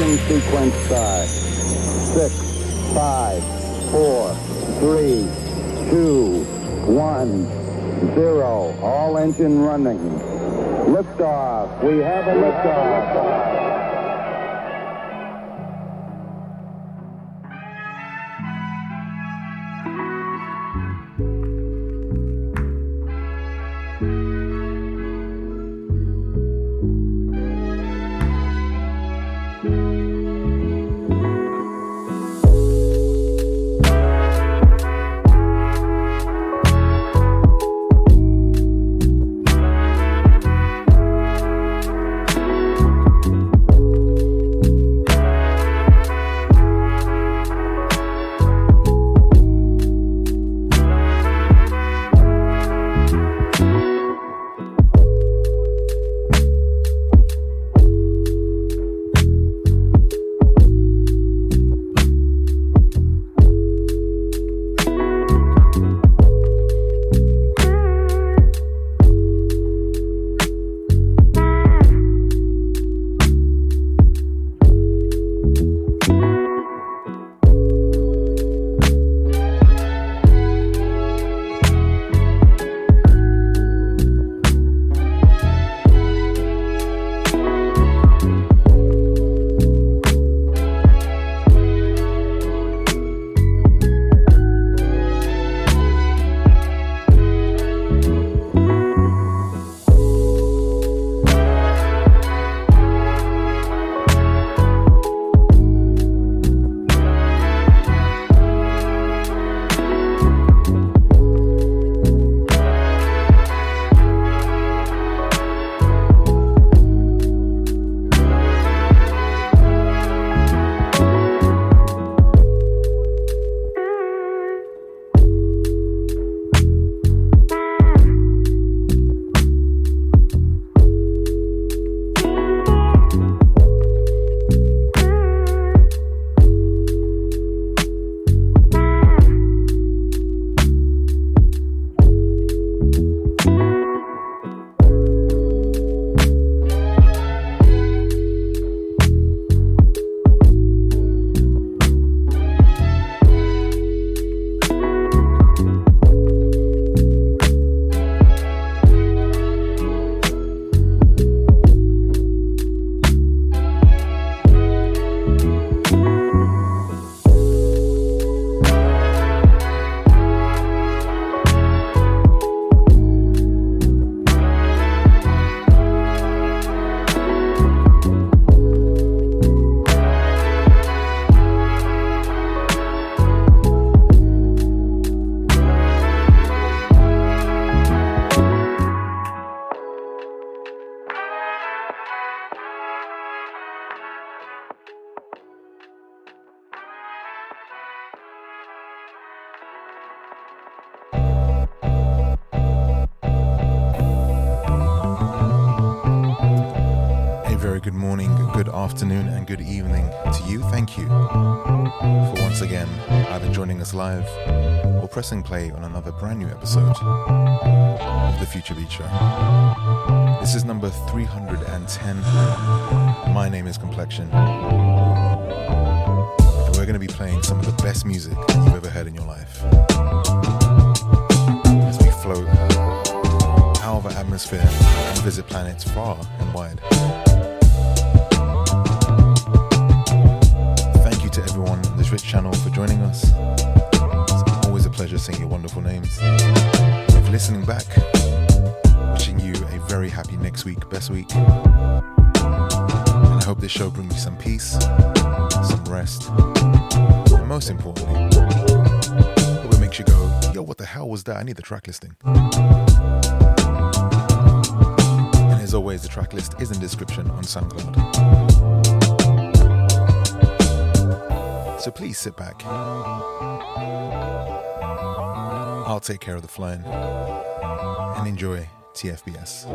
ignition sequence start. 6, 5, 4, 3, 2, 1, 0. All engine running. Liftoff. We have a liftoff. Good evening to you. Thank you for once again either joining us live or pressing play on another brand new episode of the Future Beats Show. This is number 310. My name is Complexion, and we're going to be playing some of the best music you've ever heard in your life as we float out of our atmosphere and visit planets far and wide. Everyone on this rich channel for joining us. It's always a pleasure seeing your wonderful names. And for listening back, wishing you a very happy next week, best week. And I hope this show brings you some peace, some rest, and most importantly, hope it makes you go, yo, what the hell was that? I need the track listing. And as always, the track list is in the description on SoundCloud. So please sit back. I'll take care of the flying and enjoy TFBS.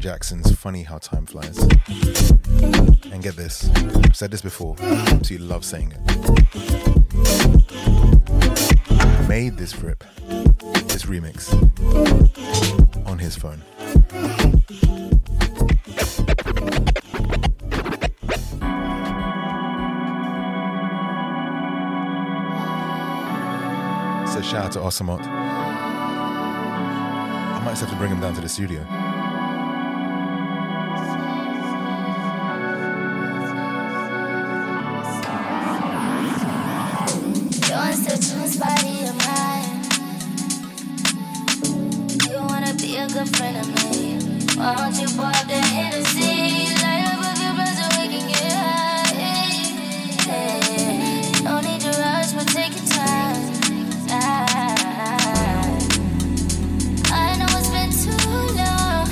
Jackson's Funny How Time Flies. And get this, I've said this before, I absolutely love saying it. Made this rip, this remix, on his phone. So shout out to OSSAMMOT. I might just have to bring him down to the studio. You're such a nice body of mine. You wanna be a good friend of mine. Why don't you pour up that Hennessy? Light up a good brother, we can get high. Hey, no need to rush, but take your time. I know it's been too long.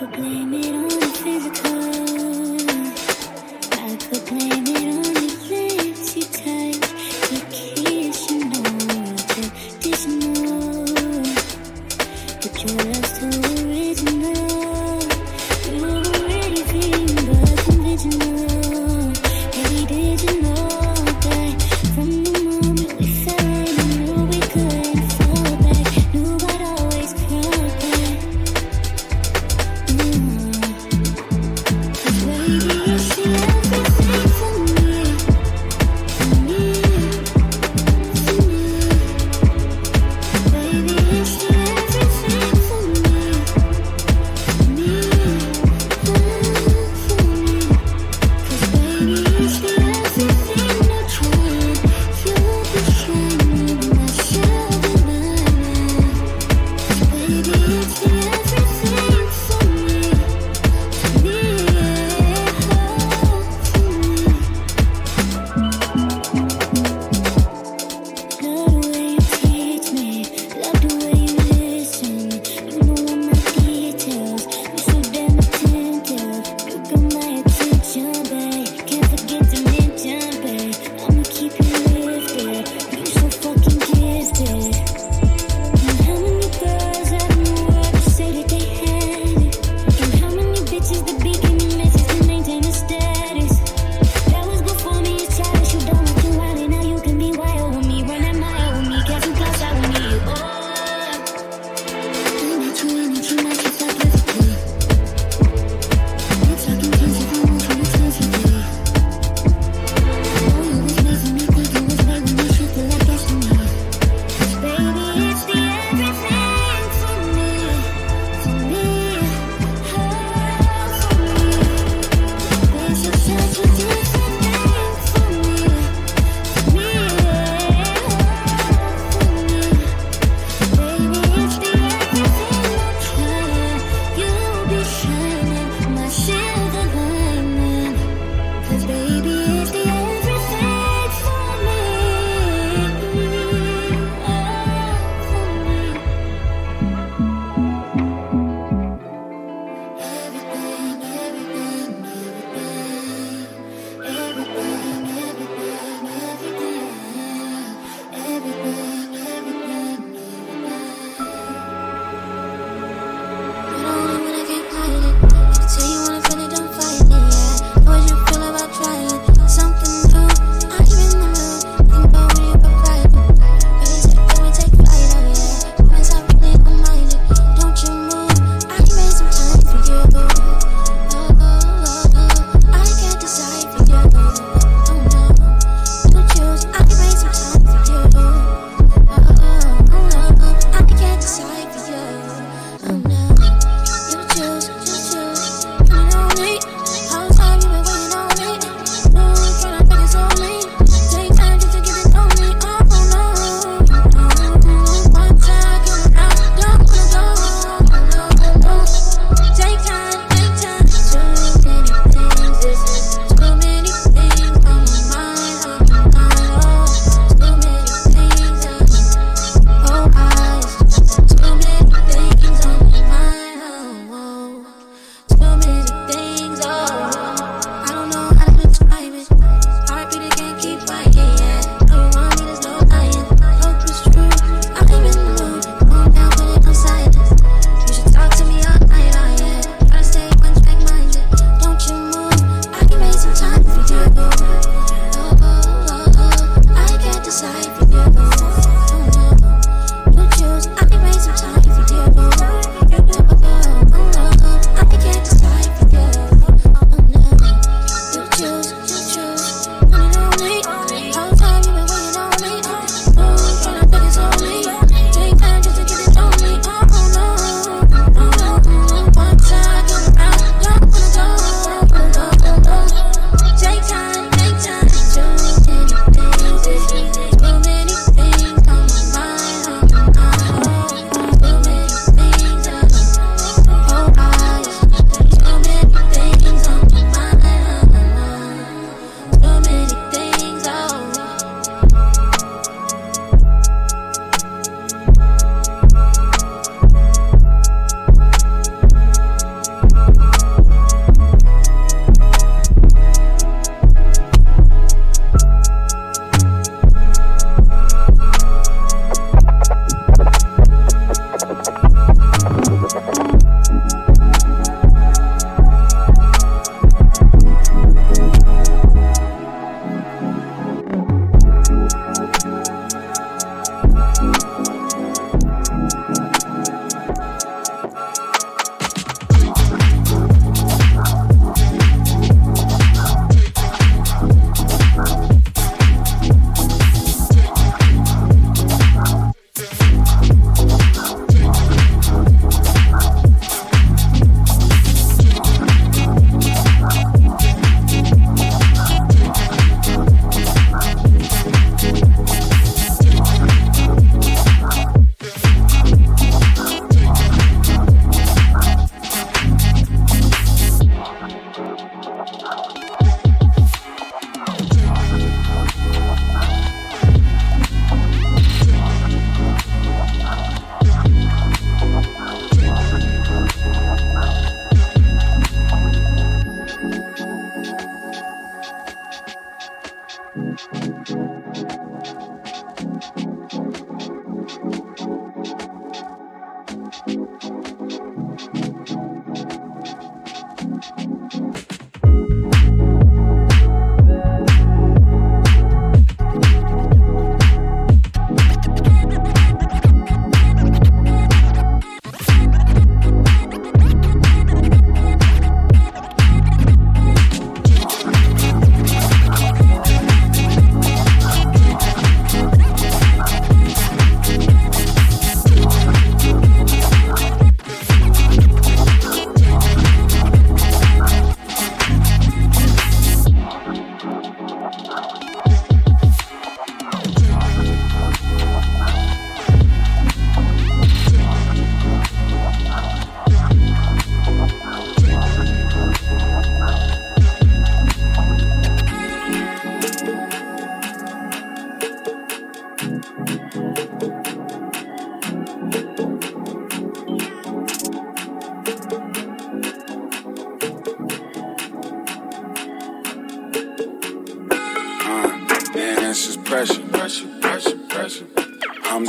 You see everything.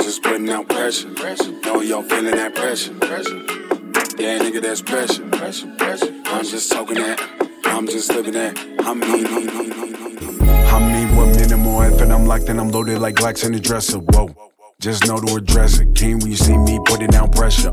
diamonds is putting out pressure. Know y'all feeling that pressure. Yeah, nigga, that's pressure. I'm just talking that. I'm just living that. I mean, with minimal effort, I'm locked in, I'm loaded like Glocks in the dresser. Whoa. Just know to address it. King, when you see me putting down pressure.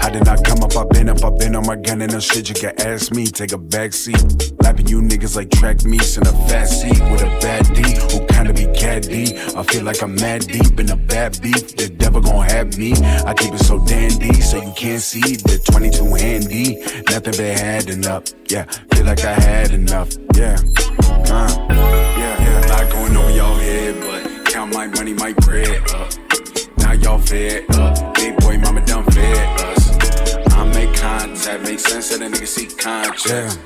How did I come up? I've been on my gun and no shit. You can ask me, take a backseat. Lapping you niggas like track meets in a fat seat with a bad D. Who kinda be Cat D? I feel like I'm mad deep in a bad beef. The devil gon' have me. I keep it so dandy, so you can't see the 22 handy. Nothing but had enough. Yeah, feel like I had enough. Yeah, yeah. A lot going on y'all head, but count my money, my bread up. Now y'all fed up. Big boy mama done fed us. I make contact, make sense that a nigga see contracts.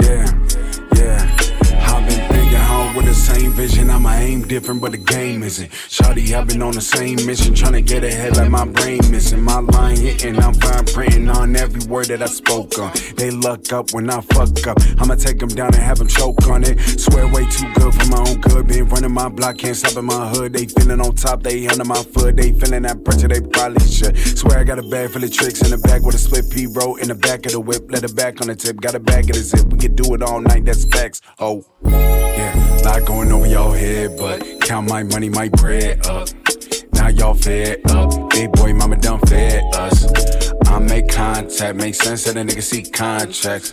Yeah. I've been thinking home with the same vision. I'ma aim different, but the game isn't. Shawty, I've been on the same mission, trying to get ahead like my brain missing. My line hitting, I'm fine printing on every word that I spoke on. They luck up when I fuck up. I'ma take them down and have them choke on it. Swear way too good for my own good. Been running my block, can't stop in my hood. They feeling on top, they under my foot. They feeling that pressure, they probably should. Swear I got a bag full of tricks in the back with a split P roll in the back of the whip. Let it back on the tip, got a bag of the zip. We could do it all night, that's facts. Oh, yeah, lot going over y'all head, but count my money, my bread up. Now y'all fed up. Big boy mama done fed us. I make contact, make sense that a nigga see contracts.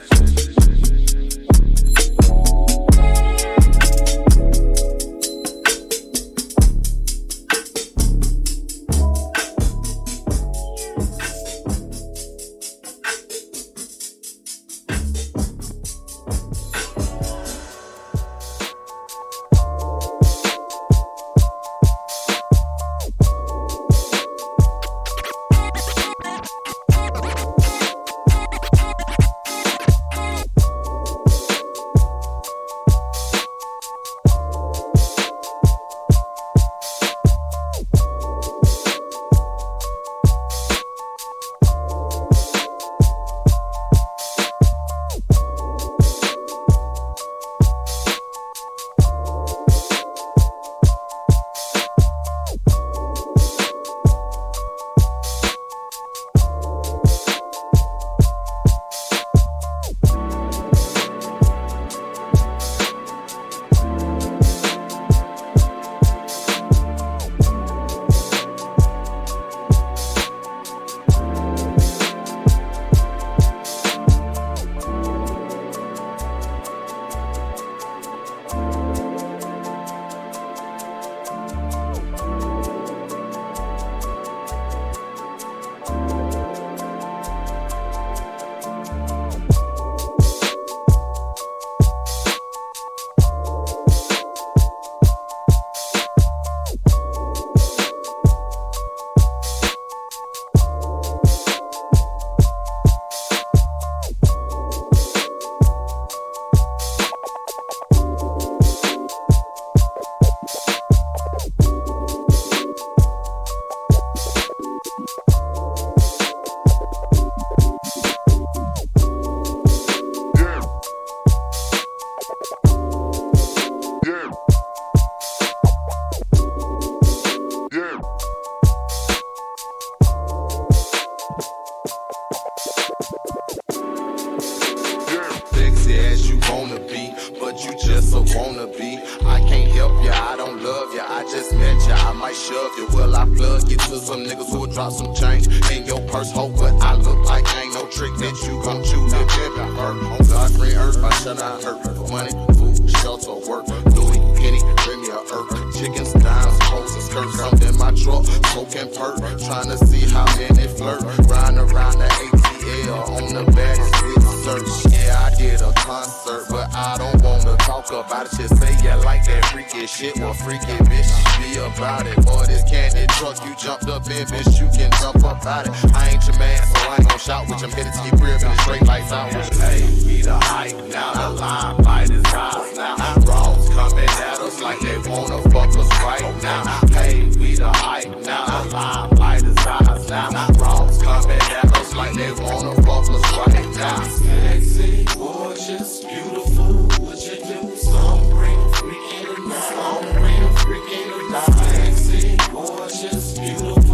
Beautiful.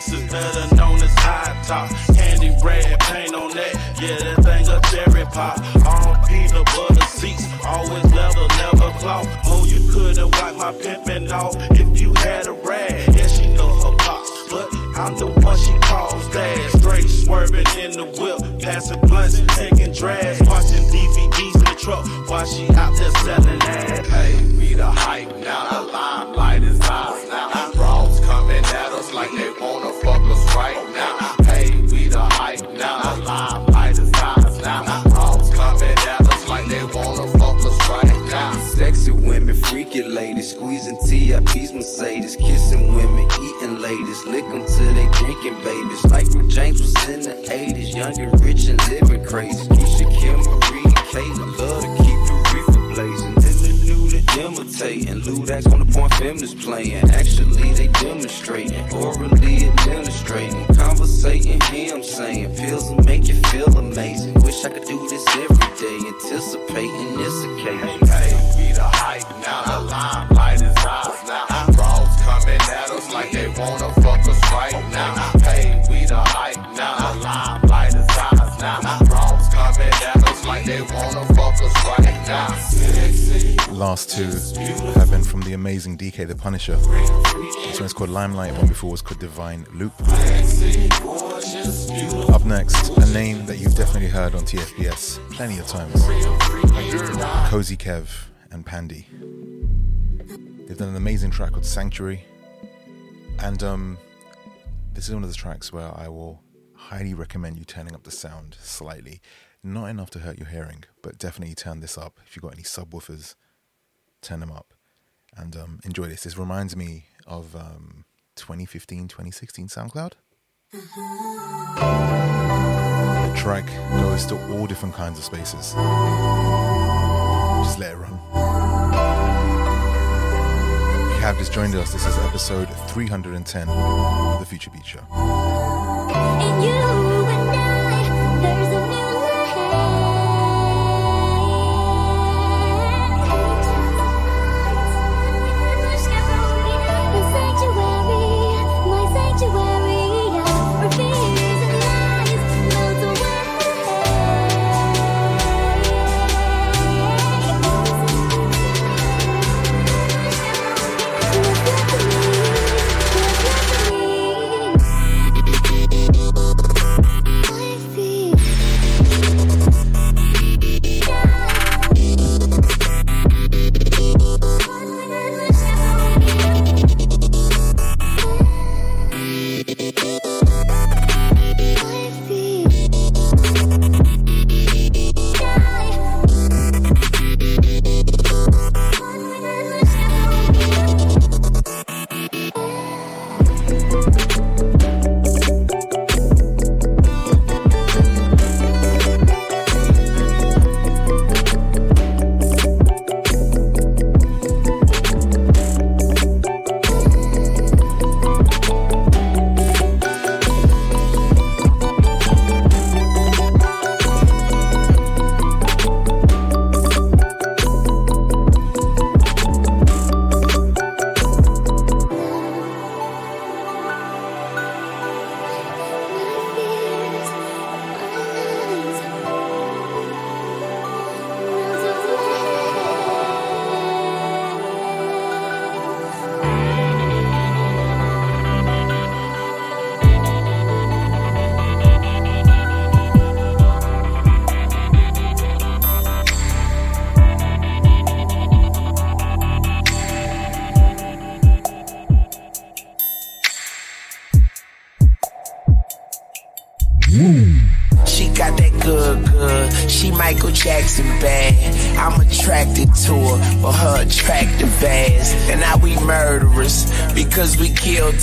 6 is better known as high top. Candy red paint on that, yeah, that thing a cherry pop. All peanut butter seats, always leather, never cloth. Oh, you couldn't wipe my pimpin' off if you had a rag. Yeah, she know her pops, but I'm the one she calls dad. Straight swerving in the whip, passing blunts, taking drags, watching DVDs in the truck while she out there selling that. Hey, we the hype now, the limelight is ours now. Brawls coming at us like they wanna fuck us right now. Hey, we the hype now, the limelight is ours now. Brawls coming at us like they wanna fuck us right now. Sexy women, freaky ladies, squeezing TIPs, Mercedes, kissing women, eating ladies, lick them till they drinking babies. Like when James was in the 80s, young and rich and living crazy. Keisha, Kim, Marie, Kayla, love to keep the reefer blazing. Imitating, Ludax on the point, feminists playing. Actually, they demonstrating, orally administrating, conversating, him saying, pills will make you feel amazing. Wish I could do this every day, anticipating this occasion. Hey, we the hype now, the limelight is ours now. Brawls coming at us like they wanna fuck us right now. Hey, we the hype now, the limelight is ours now. Brawls coming at us like they wanna fuck us right now. Last two have been from the amazing DK the Punisher. This one's called Limelight, one before was called Divine Loop. Up next, a name that you've definitely heard on TFBS plenty of times. Cozy Kev and Pandy. They've done an amazing track called Sanctuary. And this is one of the tracks where I will highly recommend you turning up the sound slightly. Not enough to hurt your hearing, but definitely turn this up. If you've got any subwoofers, turn them up and enjoy this. This reminds me of 2015, 2016 SoundCloud. The track goes to all different kinds of spaces. Just let it run. If you have just joined us, this is episode 310 of the Future Beats Show. And you and I, there's a new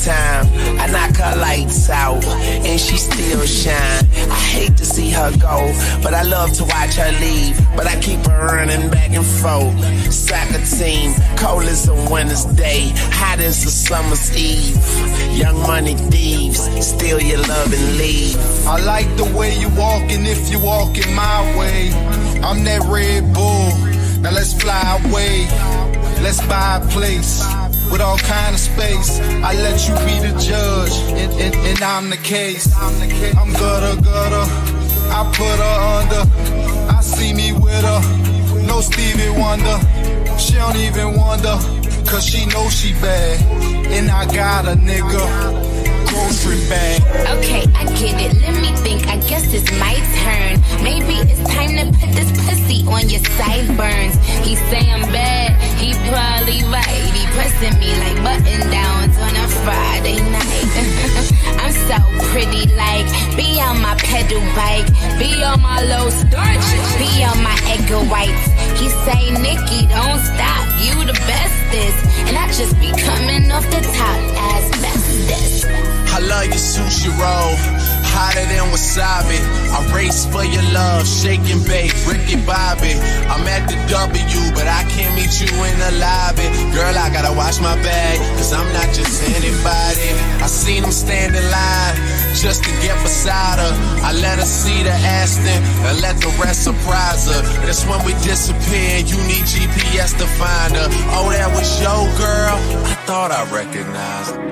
time. I knock her lights out and she still shine. I hate to see her go, but I love to watch her leave. But I keep her running back and forth. Soccer team, cold as a winter's day, hot as a summer's eve. Young money thieves, steal your love and leave. I like the way you walkin', if you walkin' my way. I'm that Red Bull, now let's fly away. Let's buy a place with all kind of space. I let you be the judge, and I'm the case. I'm gutter, I put her under. I see me with her, no Stevie Wonder. She don't even wonder, cause she knows she bad. And I got a nigga grocery bag. Okay, I get it, let me think, I guess it's my turn. Maybe it's time to put this pussy on your sideburns. He say I'm bad, he probably right. He pressing me like button downs on a Friday night. I'm so pretty, like, be on my pedal bike, be on my low starch, be on my egger whites. He say, Nikki, don't stop, you the bestest. And I just be coming off the top as bestest. I love your sushi roll, hotter than wasabi. I race for your love, shake and bake, Ricky Bobby. I'm at the W, but I can't meet you in the lobby. Girl, I gotta watch my bag, cause I'm not just anybody. I seen them stand in line just to get beside her. I let her see the Aston and let the rest surprise her. That's when we disappear, you need GPS to find her. Oh, that was your girl, I thought I recognized her.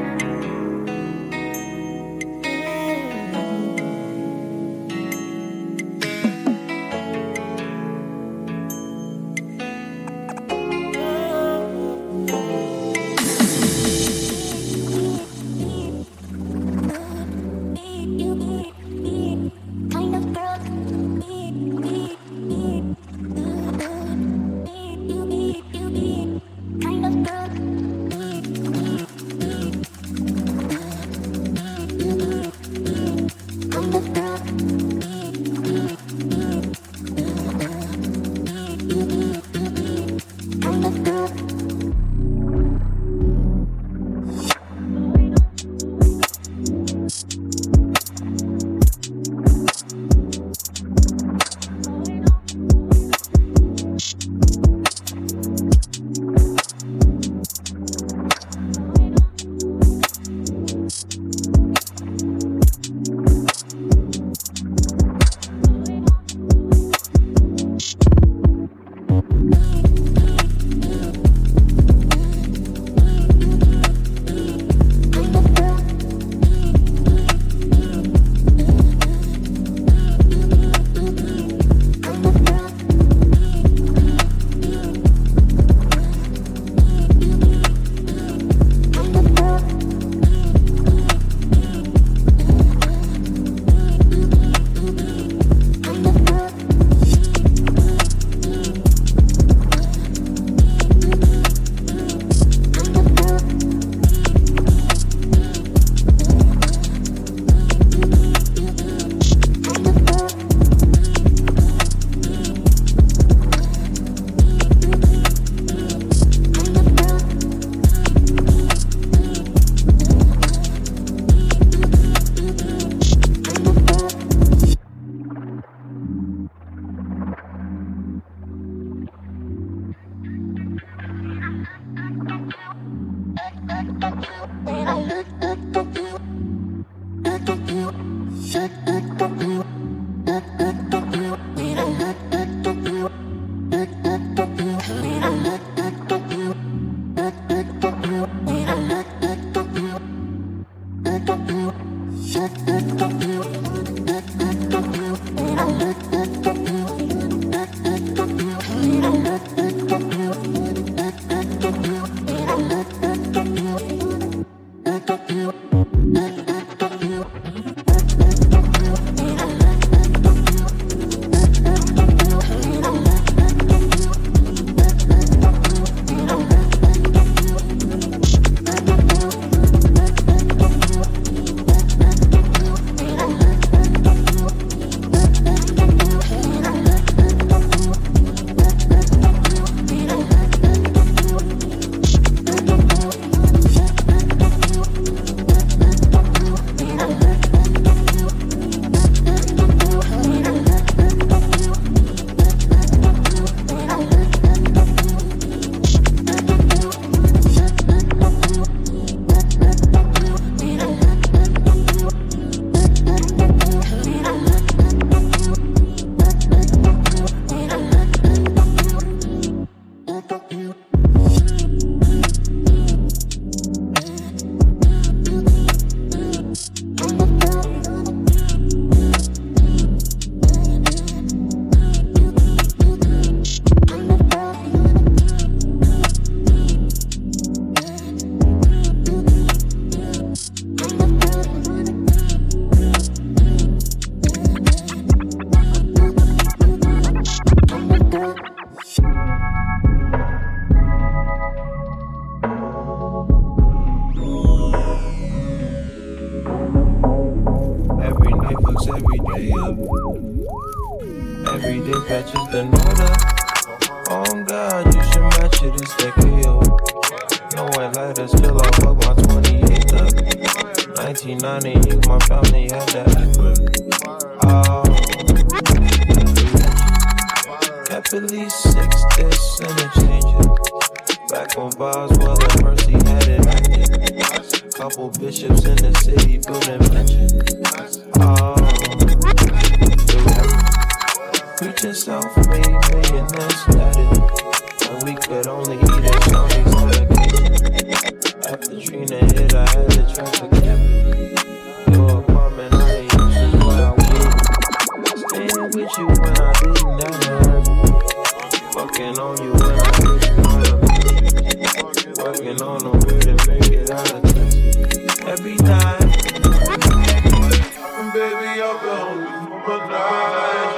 in order. Oh God, you should match it, it's thick yo. No white lighters till I fuck my 28 up. 1990, you my family had that whip. Oh, kept at least 6 discs and a changer. Back on Boswell and Mercy had it. Couple bishops in the city building mansions. Oh, preaching self-made millionaires at it. And we could only eat at Sony's on vacation. After Trina hit, I had to try to cap it. Your apartment, I ain't used to what I would. Staying with you when I didn't ever hurt you. Fucking on you when I didn't hurt you. Working on a way to make it out of this every time. Baby, I'm going to die.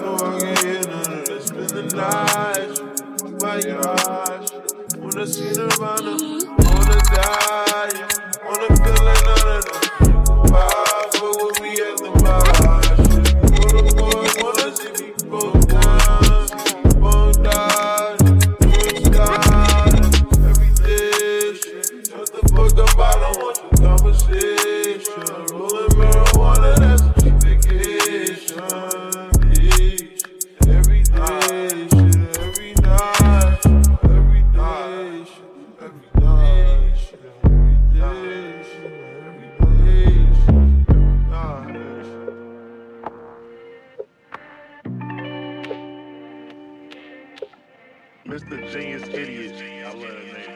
No one can hear none of this. Spend the night by your eyes. Wanna see the runner, wanna die. Wanna feel another vibe. But we'll be at the vibe. Go to boy, wanna see me go down. Mr. Genius Idiot. I love that name.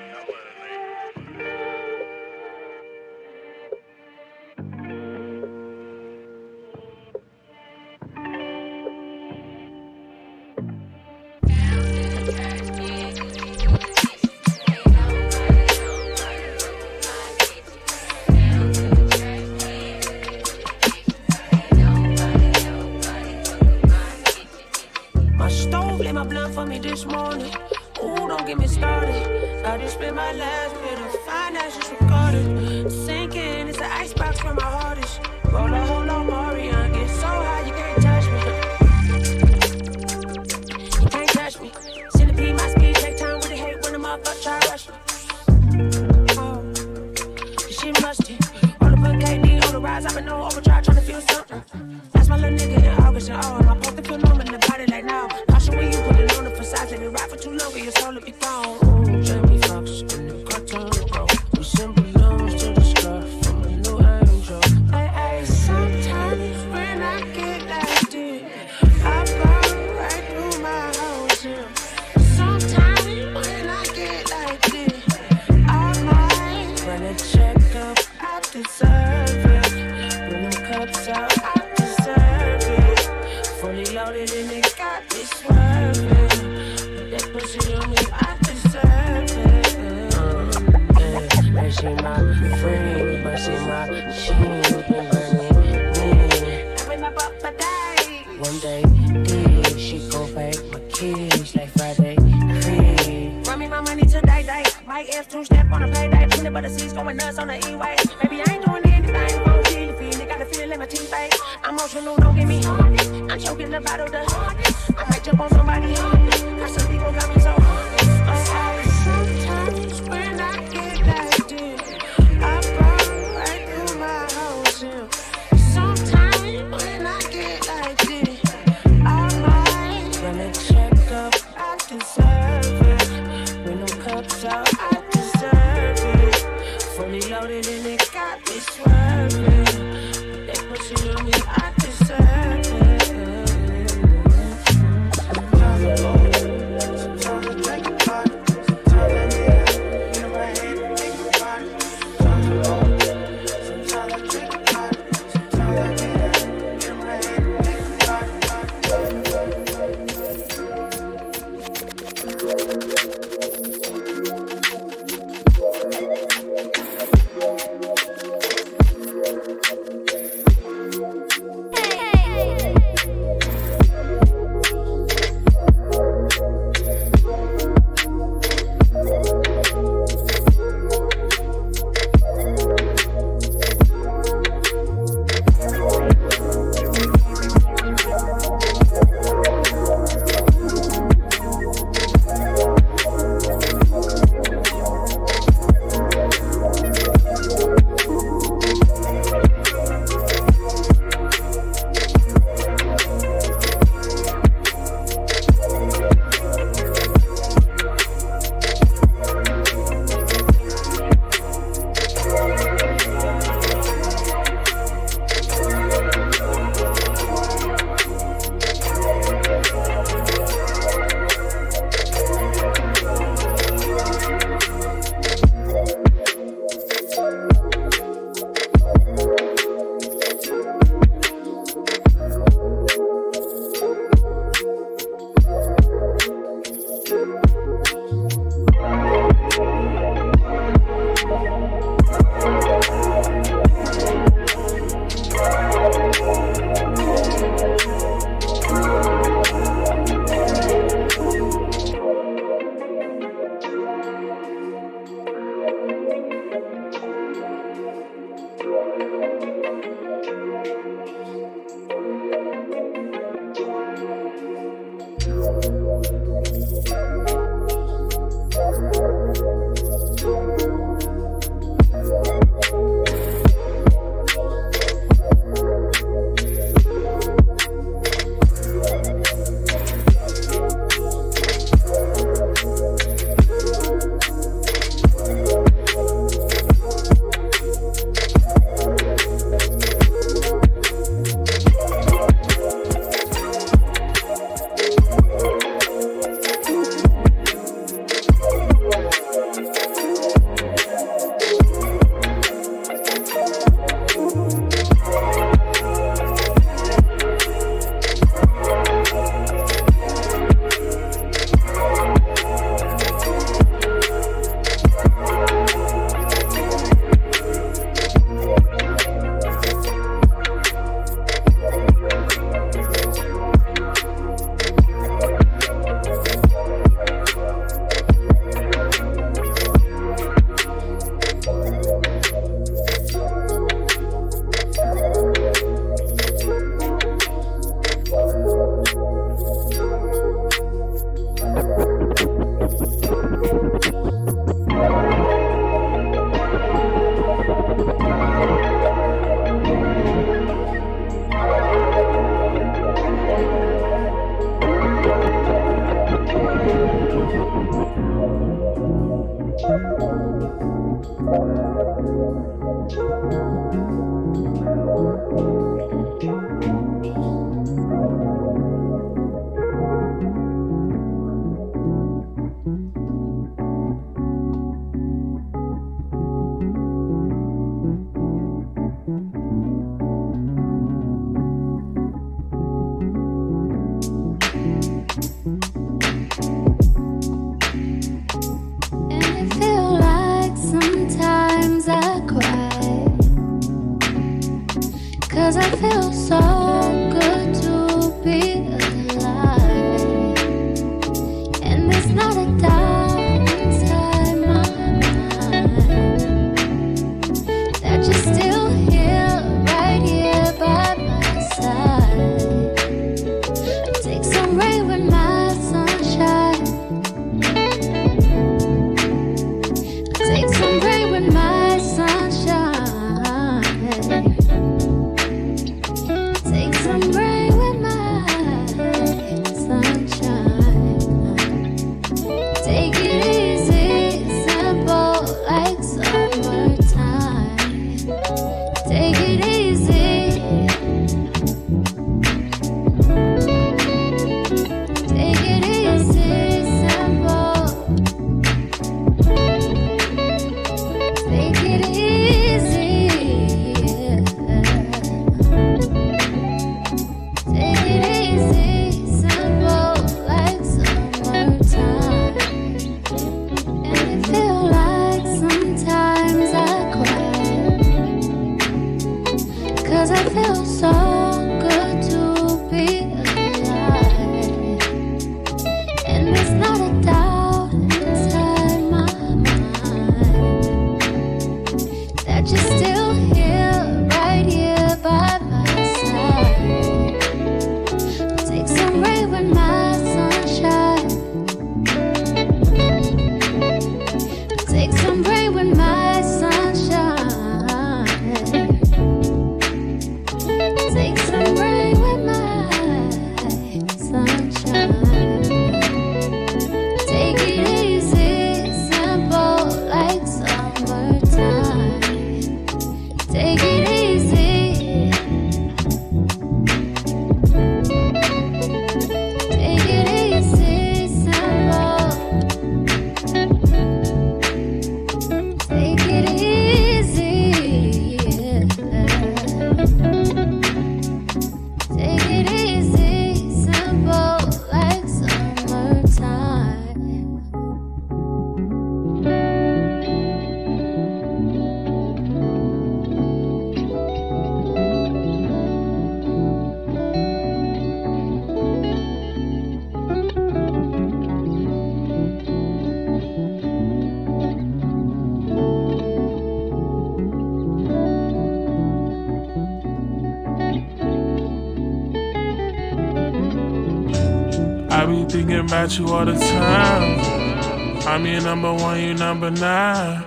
About you all the time. I'm your number one, you number nine.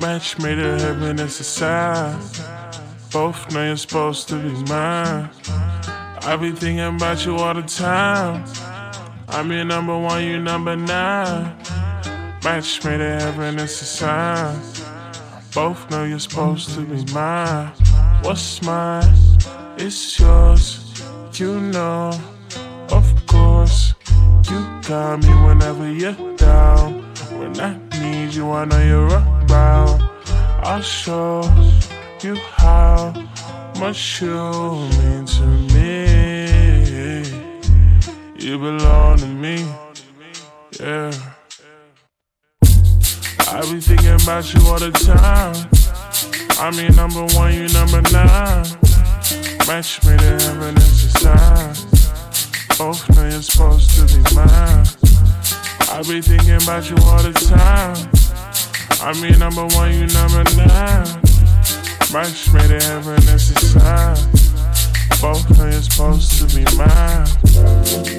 Match made in heaven, it's a sign. Both know you're supposed to be mine. I be thinking about you all the time. I'm your number one, you number nine. Match made in heaven, it's a sign. Both know you're supposed to be mine. What's mine? It's yours. You know, of course. You call me whenever you're down. When I need you, I know you're around. I'll show you how much you mean to me. You belong to me, yeah. I be thinking about you all the time. I'm your number one, you number nine. Match me to heaven, it's a sign. Both know you're supposed to be mine. I be thinking about you all the time. I'm your number one, you number nine. Match made in heaven, it's a sign. Both know you're supposed to be mine.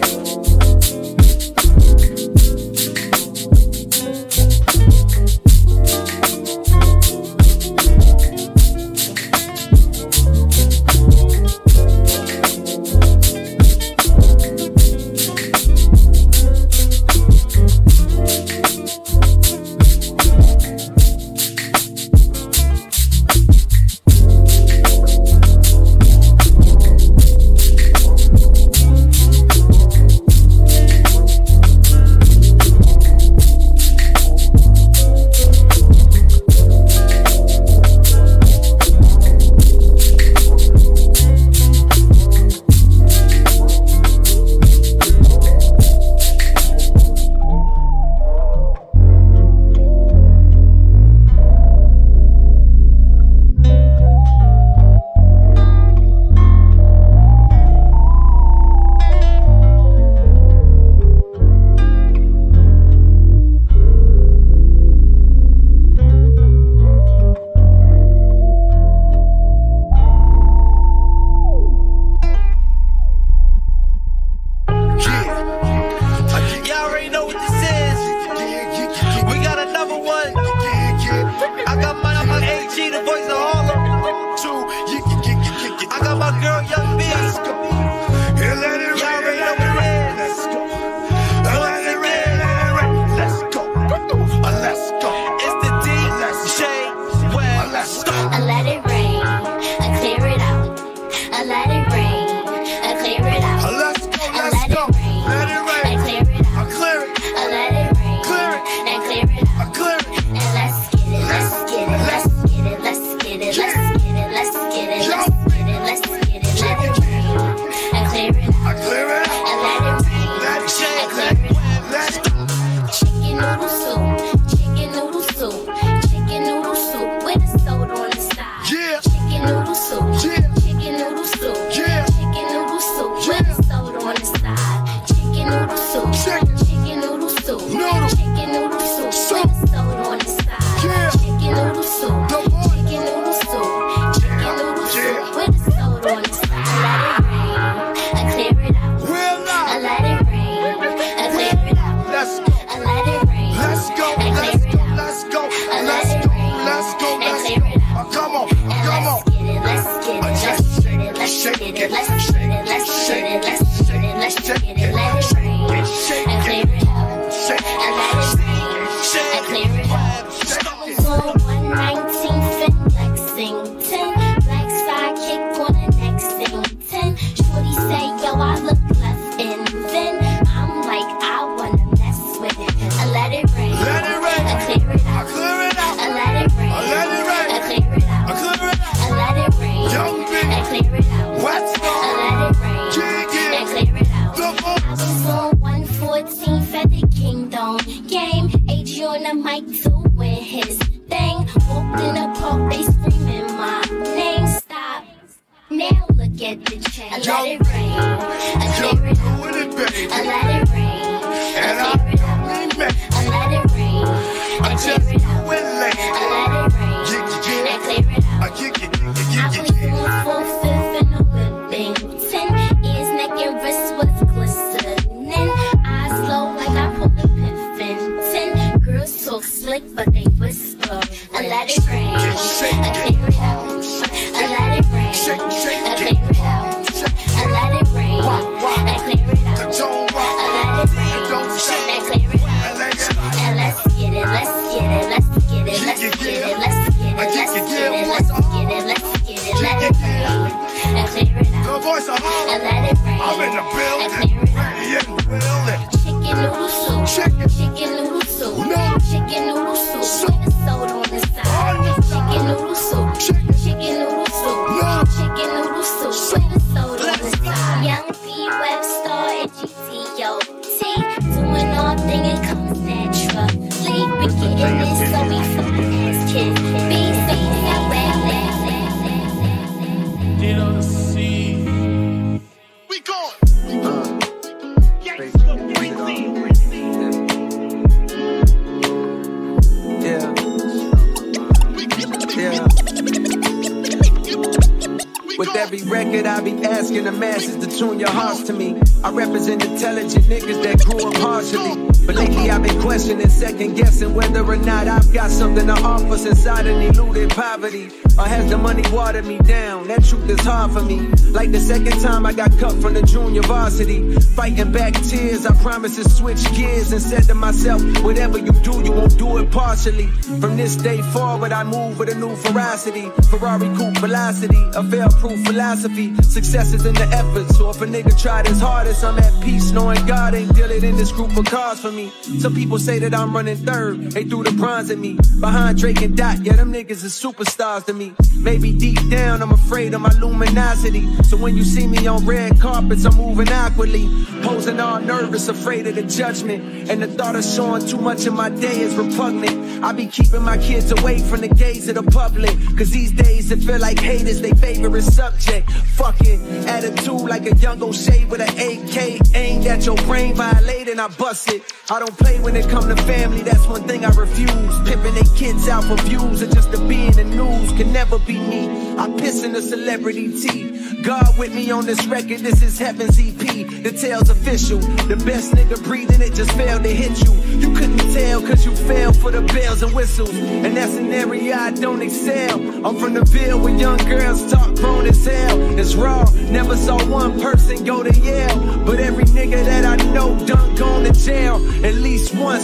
For me. Like the second time I got cut from the junior varsity, fighting back tears, I promised to switch gears and said to myself, whatever you do, you won't do it partially. From this day forward, I move with a new ferocity, Ferrari coupe velocity, a fail-proof philosophy. Success is in the effort, so if a nigga tried his hardest, I'm at peace knowing God ain't dealing in this group of cars for me. Some people say that I'm running third, they threw the bronze at me, behind Drake and Dot, yeah, them niggas is superstars to me. Maybe deep down, I'm afraid of my luminosity, so when you see me on red carpets, I'm moving awkwardly, posing all nervous, afraid of the judgment, and the thought of showing too much of my day is repugnant. I be keeping my kids away from the gaze of the public, cause these days it feel like hate is their favorite subject. Fuck it, attitude like a young O'Shea with an AK, aimed at your brain, violated, I bust it. I don't play when it come to family, that's one thing I refuse. Pimping they kids out for views, or just to be in the news, can never be me. I piss in the celebrity tea. God with me on this record, this is Heavens EP. The tale's official, the best nigga breathing, it just failed to hit you. You couldn't tell cause you fell for the bells and whistles, and that's an area I don't excel. I'm from the Ville where young girls talk grown as hell. It's raw, never saw one person go to Yale, but every nigga that I know done gone to jail at least once.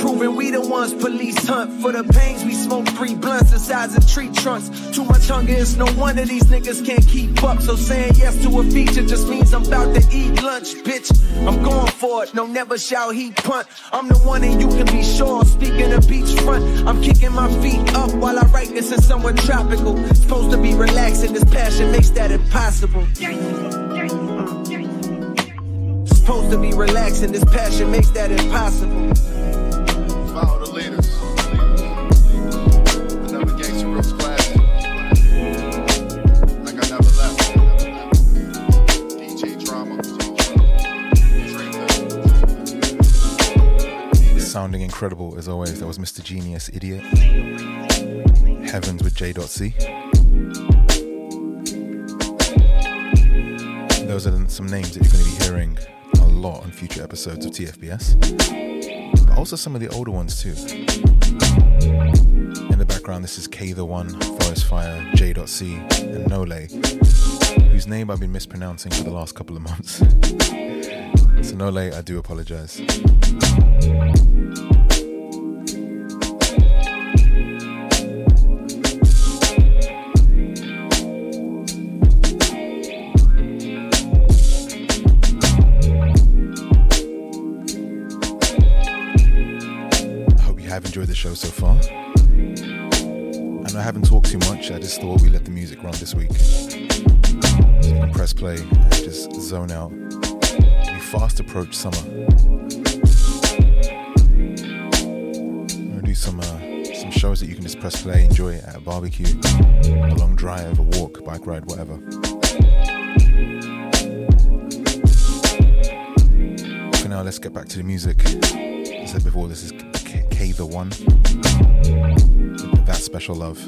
Proving we the ones police hunt for the pains. We smoke 3 blunts the size of tree trunks. Too much hunger, it's no wonder these niggas can't keep up. So saying yes to a feature just means I'm about to eat lunch, bitch. I'm going for it, no never shall he punt. I'm the one and you can be sure, speaking of beachfront. I'm kicking my feet up while I write this in somewhere tropical. It's supposed to be relaxing, this passion makes that impossible. It's supposed to be relaxing, this passion makes that impossible. Follow the leaders. I navigate to Brooks class. Like I never left. DJ Drama. Sounding incredible as always. That was Mr. Genius Idiot. Heavens with J.C. Those are some names that you're going to be hearing a lot on future episodes of TFBS. Also some of the older ones too. In the background, this is K Tha1, Forest Fire, J.C, and Nole, whose name I've been mispronouncing for the last couple of months. So Nole, I do apologize. Enjoyed the show so far, and I haven't talked too much. I just thought we let the music run this week, so you can press play and just zone out. We fast approach summer. I'm gonna do some shows that you can just press play, enjoy at a barbecue, a long drive, a walk, bike ride, whatever. now let's get back to the music. I said before, this is K Tha One. That special love.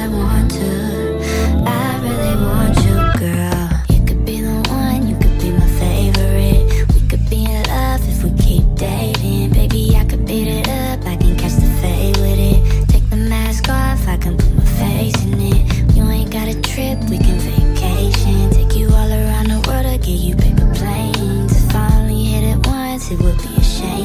I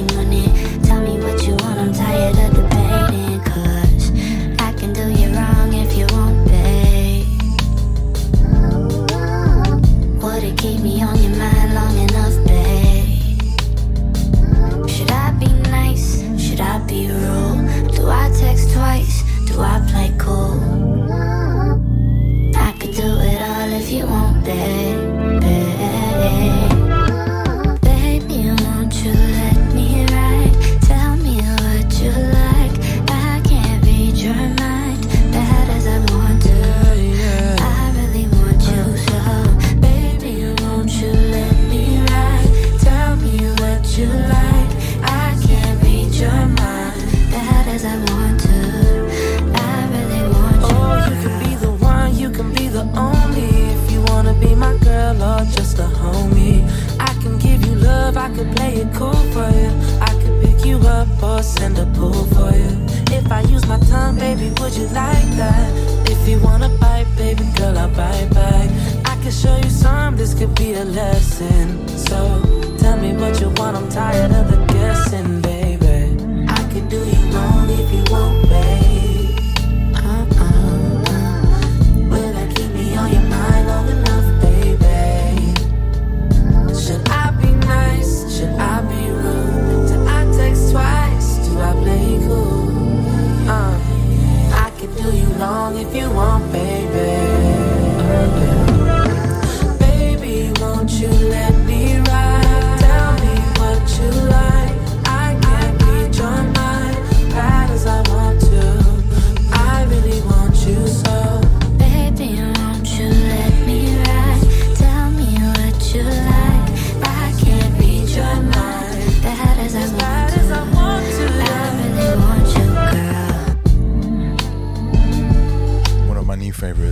want to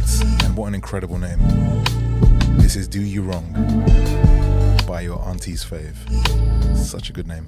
words, and what an incredible name. This is Do You Wrong by your auntie's fave. Such a good name.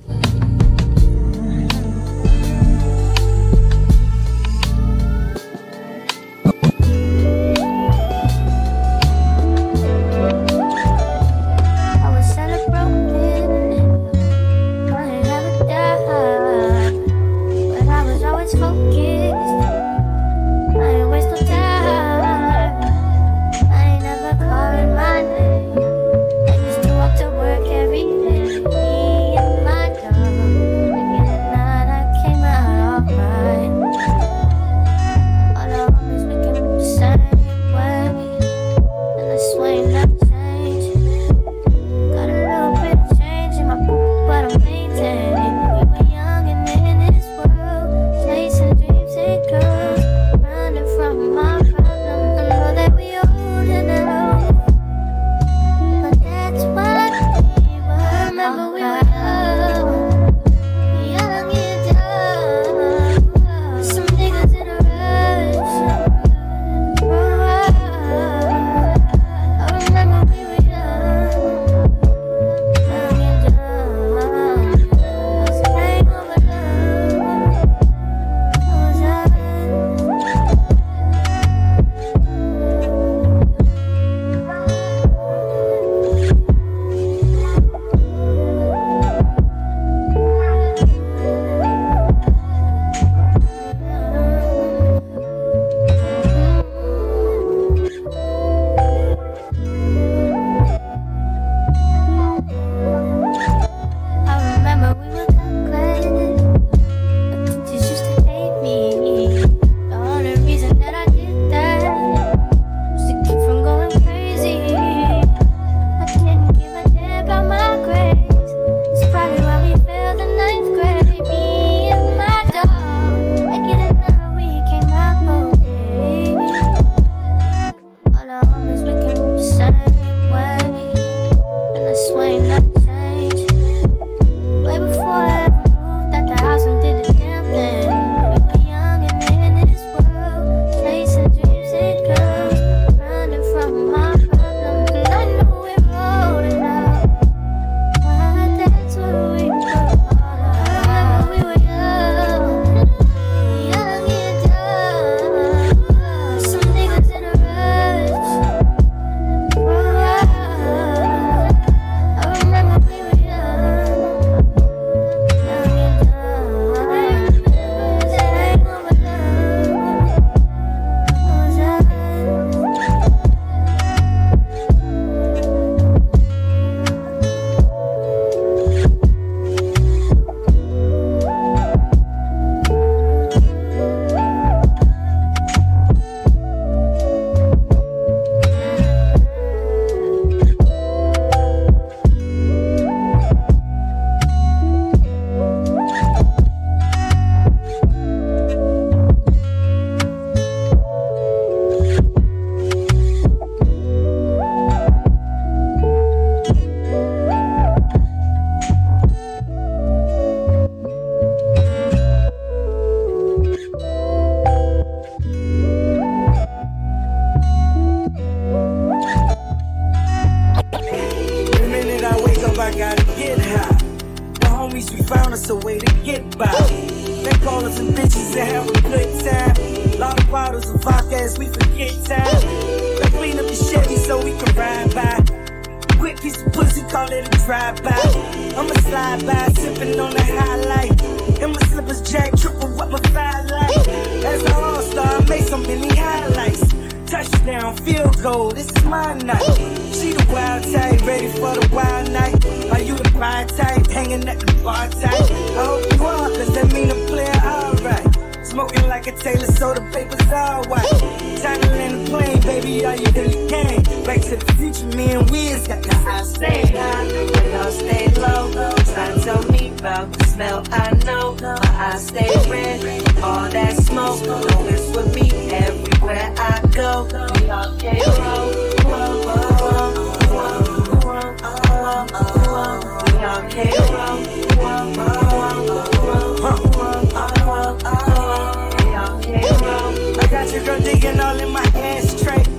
I got your girl digging all in my ashtray.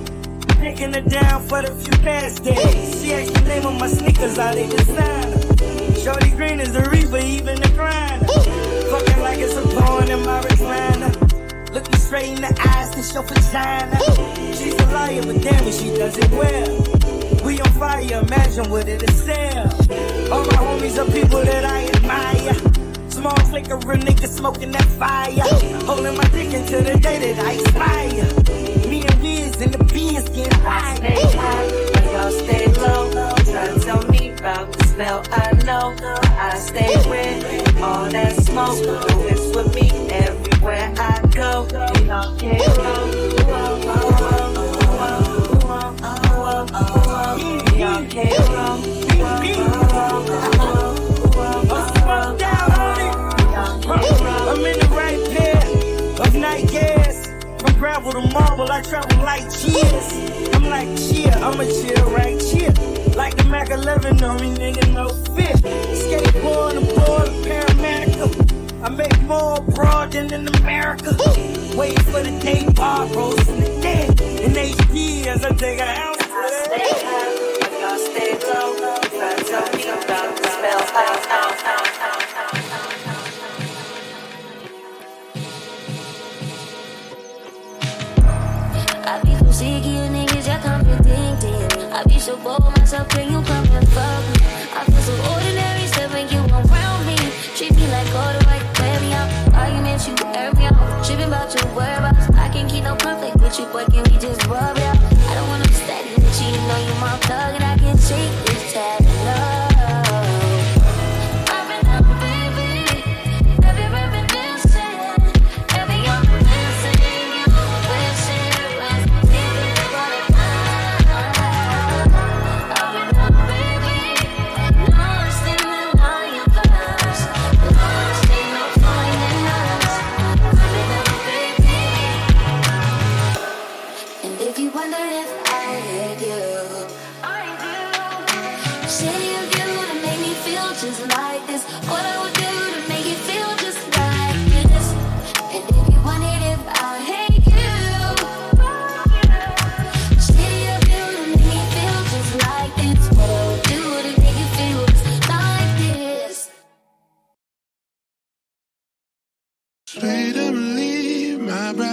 cause I need to sign. Shorty green is the reaper, even the grinder. Fucking like it's a porn in my recliner. Look me straight in the eyes, this your vagina. She's a liar, but damn it, she does it well. We on fire, imagine what it is sell. All my homies are people that I admire. Small clique of real niggas smoking that fire. Holding my dick until the day that I expire. Me and Wiz and the beans get high. Stay high, but y'all stay low. Try to tell me about the smell I know. I stay red, all that smoke. It's with me everywhere I go. You know, can't roll. Y'all can't roll. I'm in the right pair of night gas. From gravel to marble, I travel like cheers. I'm like cheer, I'm a chill right cheer. Like the Mac 11 on me, nigga, no fit. Skateboard aboard Paramedica. I make more abroad than in America. Wait for the day, bar rolls in the dead. In HP as I take a house. I stay low, I tell me about the smell out. I be so sick of you niggas, y'all come to think. I be so bold myself when you come and fuck me. I feel so ordinary, stepping you around me. Treat me like all the right, wear me out. Arguing at you, air me out. Tripping about your whereabouts. I can't keep no conflict with you, but can we just rub it out? I don't wanna be steady with you, you know you my thug, and I can shake this tattoo.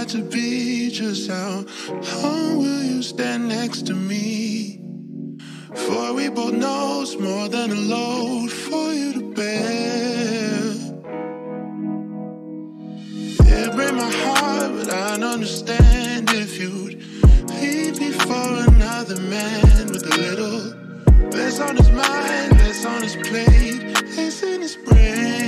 To be just how long will you stand next to me? For we both know it's more than a load for you to bear. It breaks my heart, but I'd understand if you'd leave me for another man with a little less on his mind, less on his plate, less in his brain.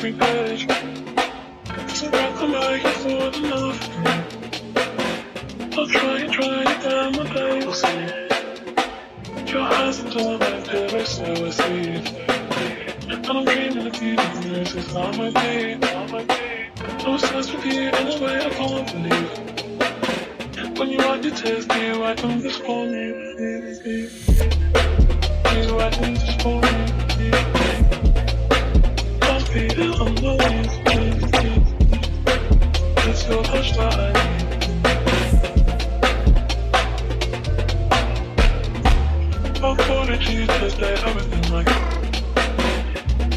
everybody. So welcome back for the love. I'll try to down my battles. Your eyes are torn by Paris, now I see it. And I'm dreaming of you, the music's on my feet, on my feet. I'm obsessed with you in a way I can't believe. When you write your test, you write them just for me. You write them just for me. I'll be there on the way. It's your touch that I need. How cold did you just let everything like that?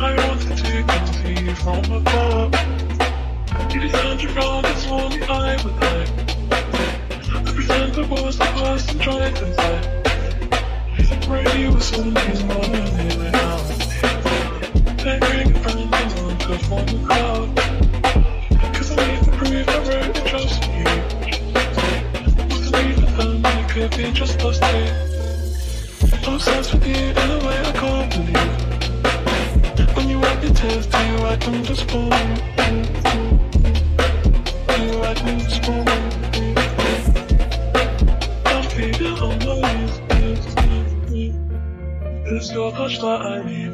I wanted to get to see you from above. You designed your round, it's only I would like. I pretend I was the person trying to die. Radio was on these mornings in my house. They bring friends on to form a crowd. Cause I need to prove I really trust you. Must leave the family, could be just us two. I'm obsessed with you in a way I can't believe. When you wipe your tears, do you wipe them just for me? Do you wipe them just for me? I'll feed it on my knees. It's your touch that I need.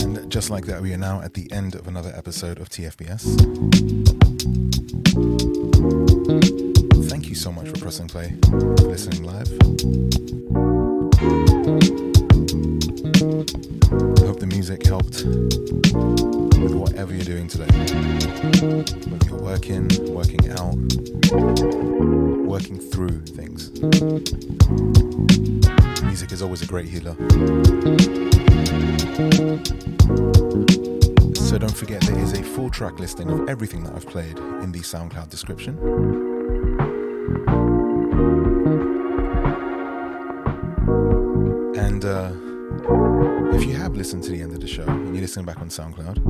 And just like that, we are now at the end of another episode of TFBS. Thank you so much for pressing play, for listening live. I hope the music helped with whatever you're doing today. Whether you're working, working out, working through things. Music is always a great healer. So don't forget there is a full track listing of everything that I've played in the SoundCloud description. And if you have listened to the end of the show and you're listening back on SoundCloud,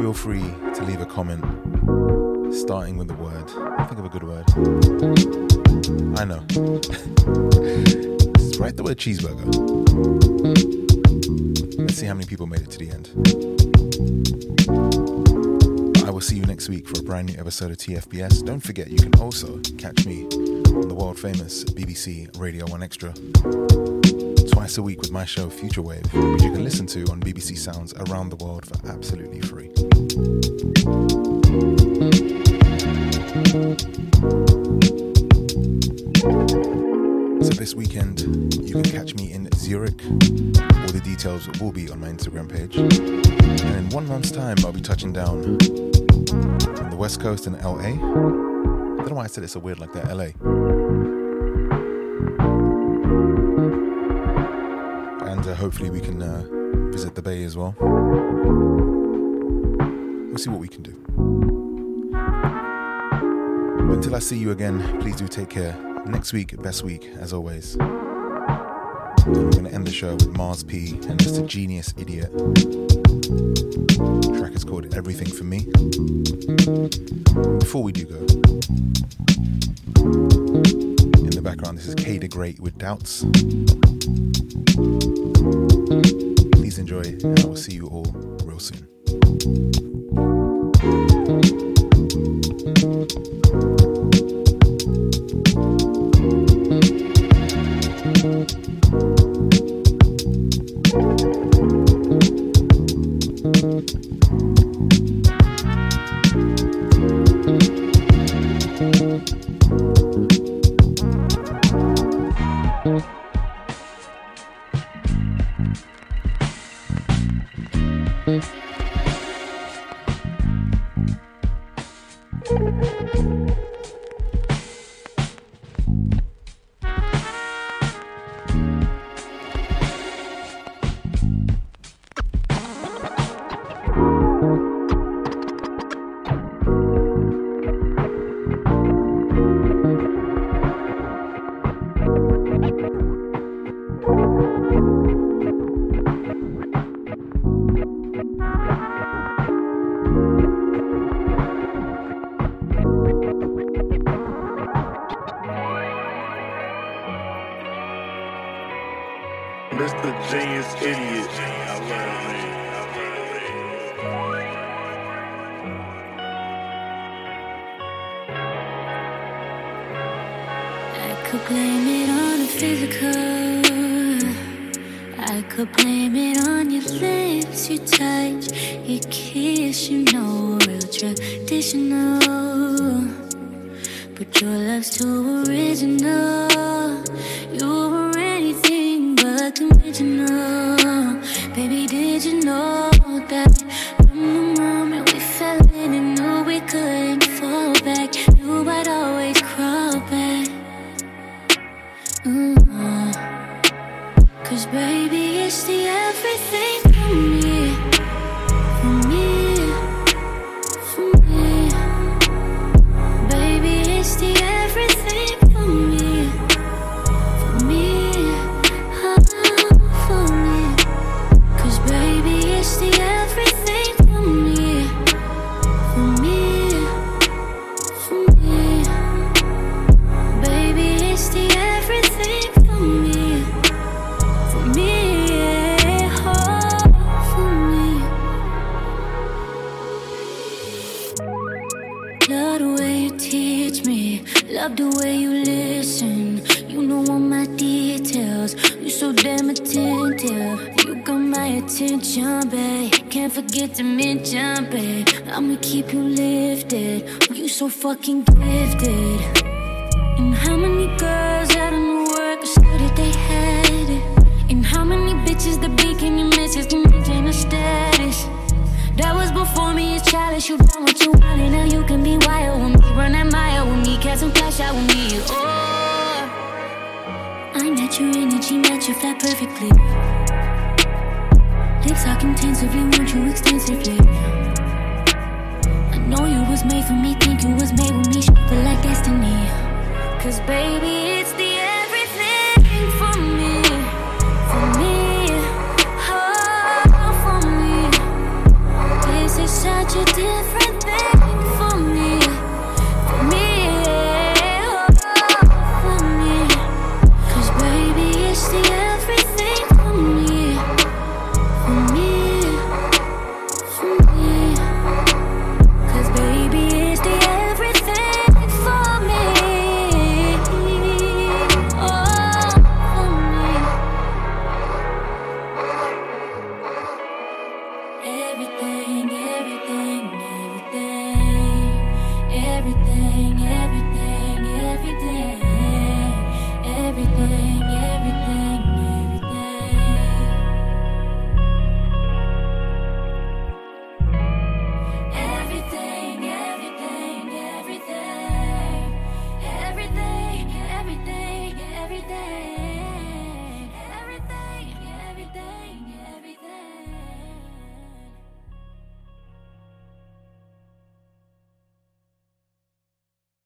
feel free to leave a comment starting with the word. Think of a good word. I know. Just write the word cheeseburger. Let's see how many people made it to the end. I will see you next week for a brand new episode of TFBS. Don't forget, you can also catch me on the world famous BBC Radio 1 Extra twice a week with my show Future Wave, which you can listen to on BBC Sounds around the world for absolutely free. So this weekend you can catch me in Zurich. All the details will be on my Instagram page. And in 1 month's time I'll be touching down on the West Coast in LA. I don't know why I said it so weird like that, LA. And hopefully we can visit the Bay as well. We'll see what we can do. But until I see you again, please do take care. Next week, best week, as always. We're going to end the show with marzP and Mr Genius Idiot. The track is called Everything For Me. Before we do go, in the background, this is K Tha Great with Doubts. Please enjoy, and I will see you all real soon. Mr. Genius Idiot. I love it. I could blame it on the physical. I could blame it on your lips, your touch, your kiss. You know, real traditional, but your love's too original. You original. Baby, did you know that from the moment we fell in and knew we couldn't fall back, knew I'd always crawl back? Mm-hmm. Cause baby, it's the everything for me, for me, for me. Baby, it's the everything for me, for me. Love the way you listen, you know all my details. You so damn attentive, you got my attention, babe. Can't forget to mention, babe, I'ma keep you lifted. You so fucking gifted. And how many girls out in the world could say that they had it? And how many bitches that be can you message to maintain a status? That was before me, it's childish. You done what you wanted, now you can be wild with me. Run that mile with me, catch some flash out with me. Oh, I met your energy, match your flat perfectly. Let's talk intensively, want you extensively. I know you was made for me, think you was made with me. Shit feel like destiny. Cause baby, it's the everything for me, for me. Such a difference.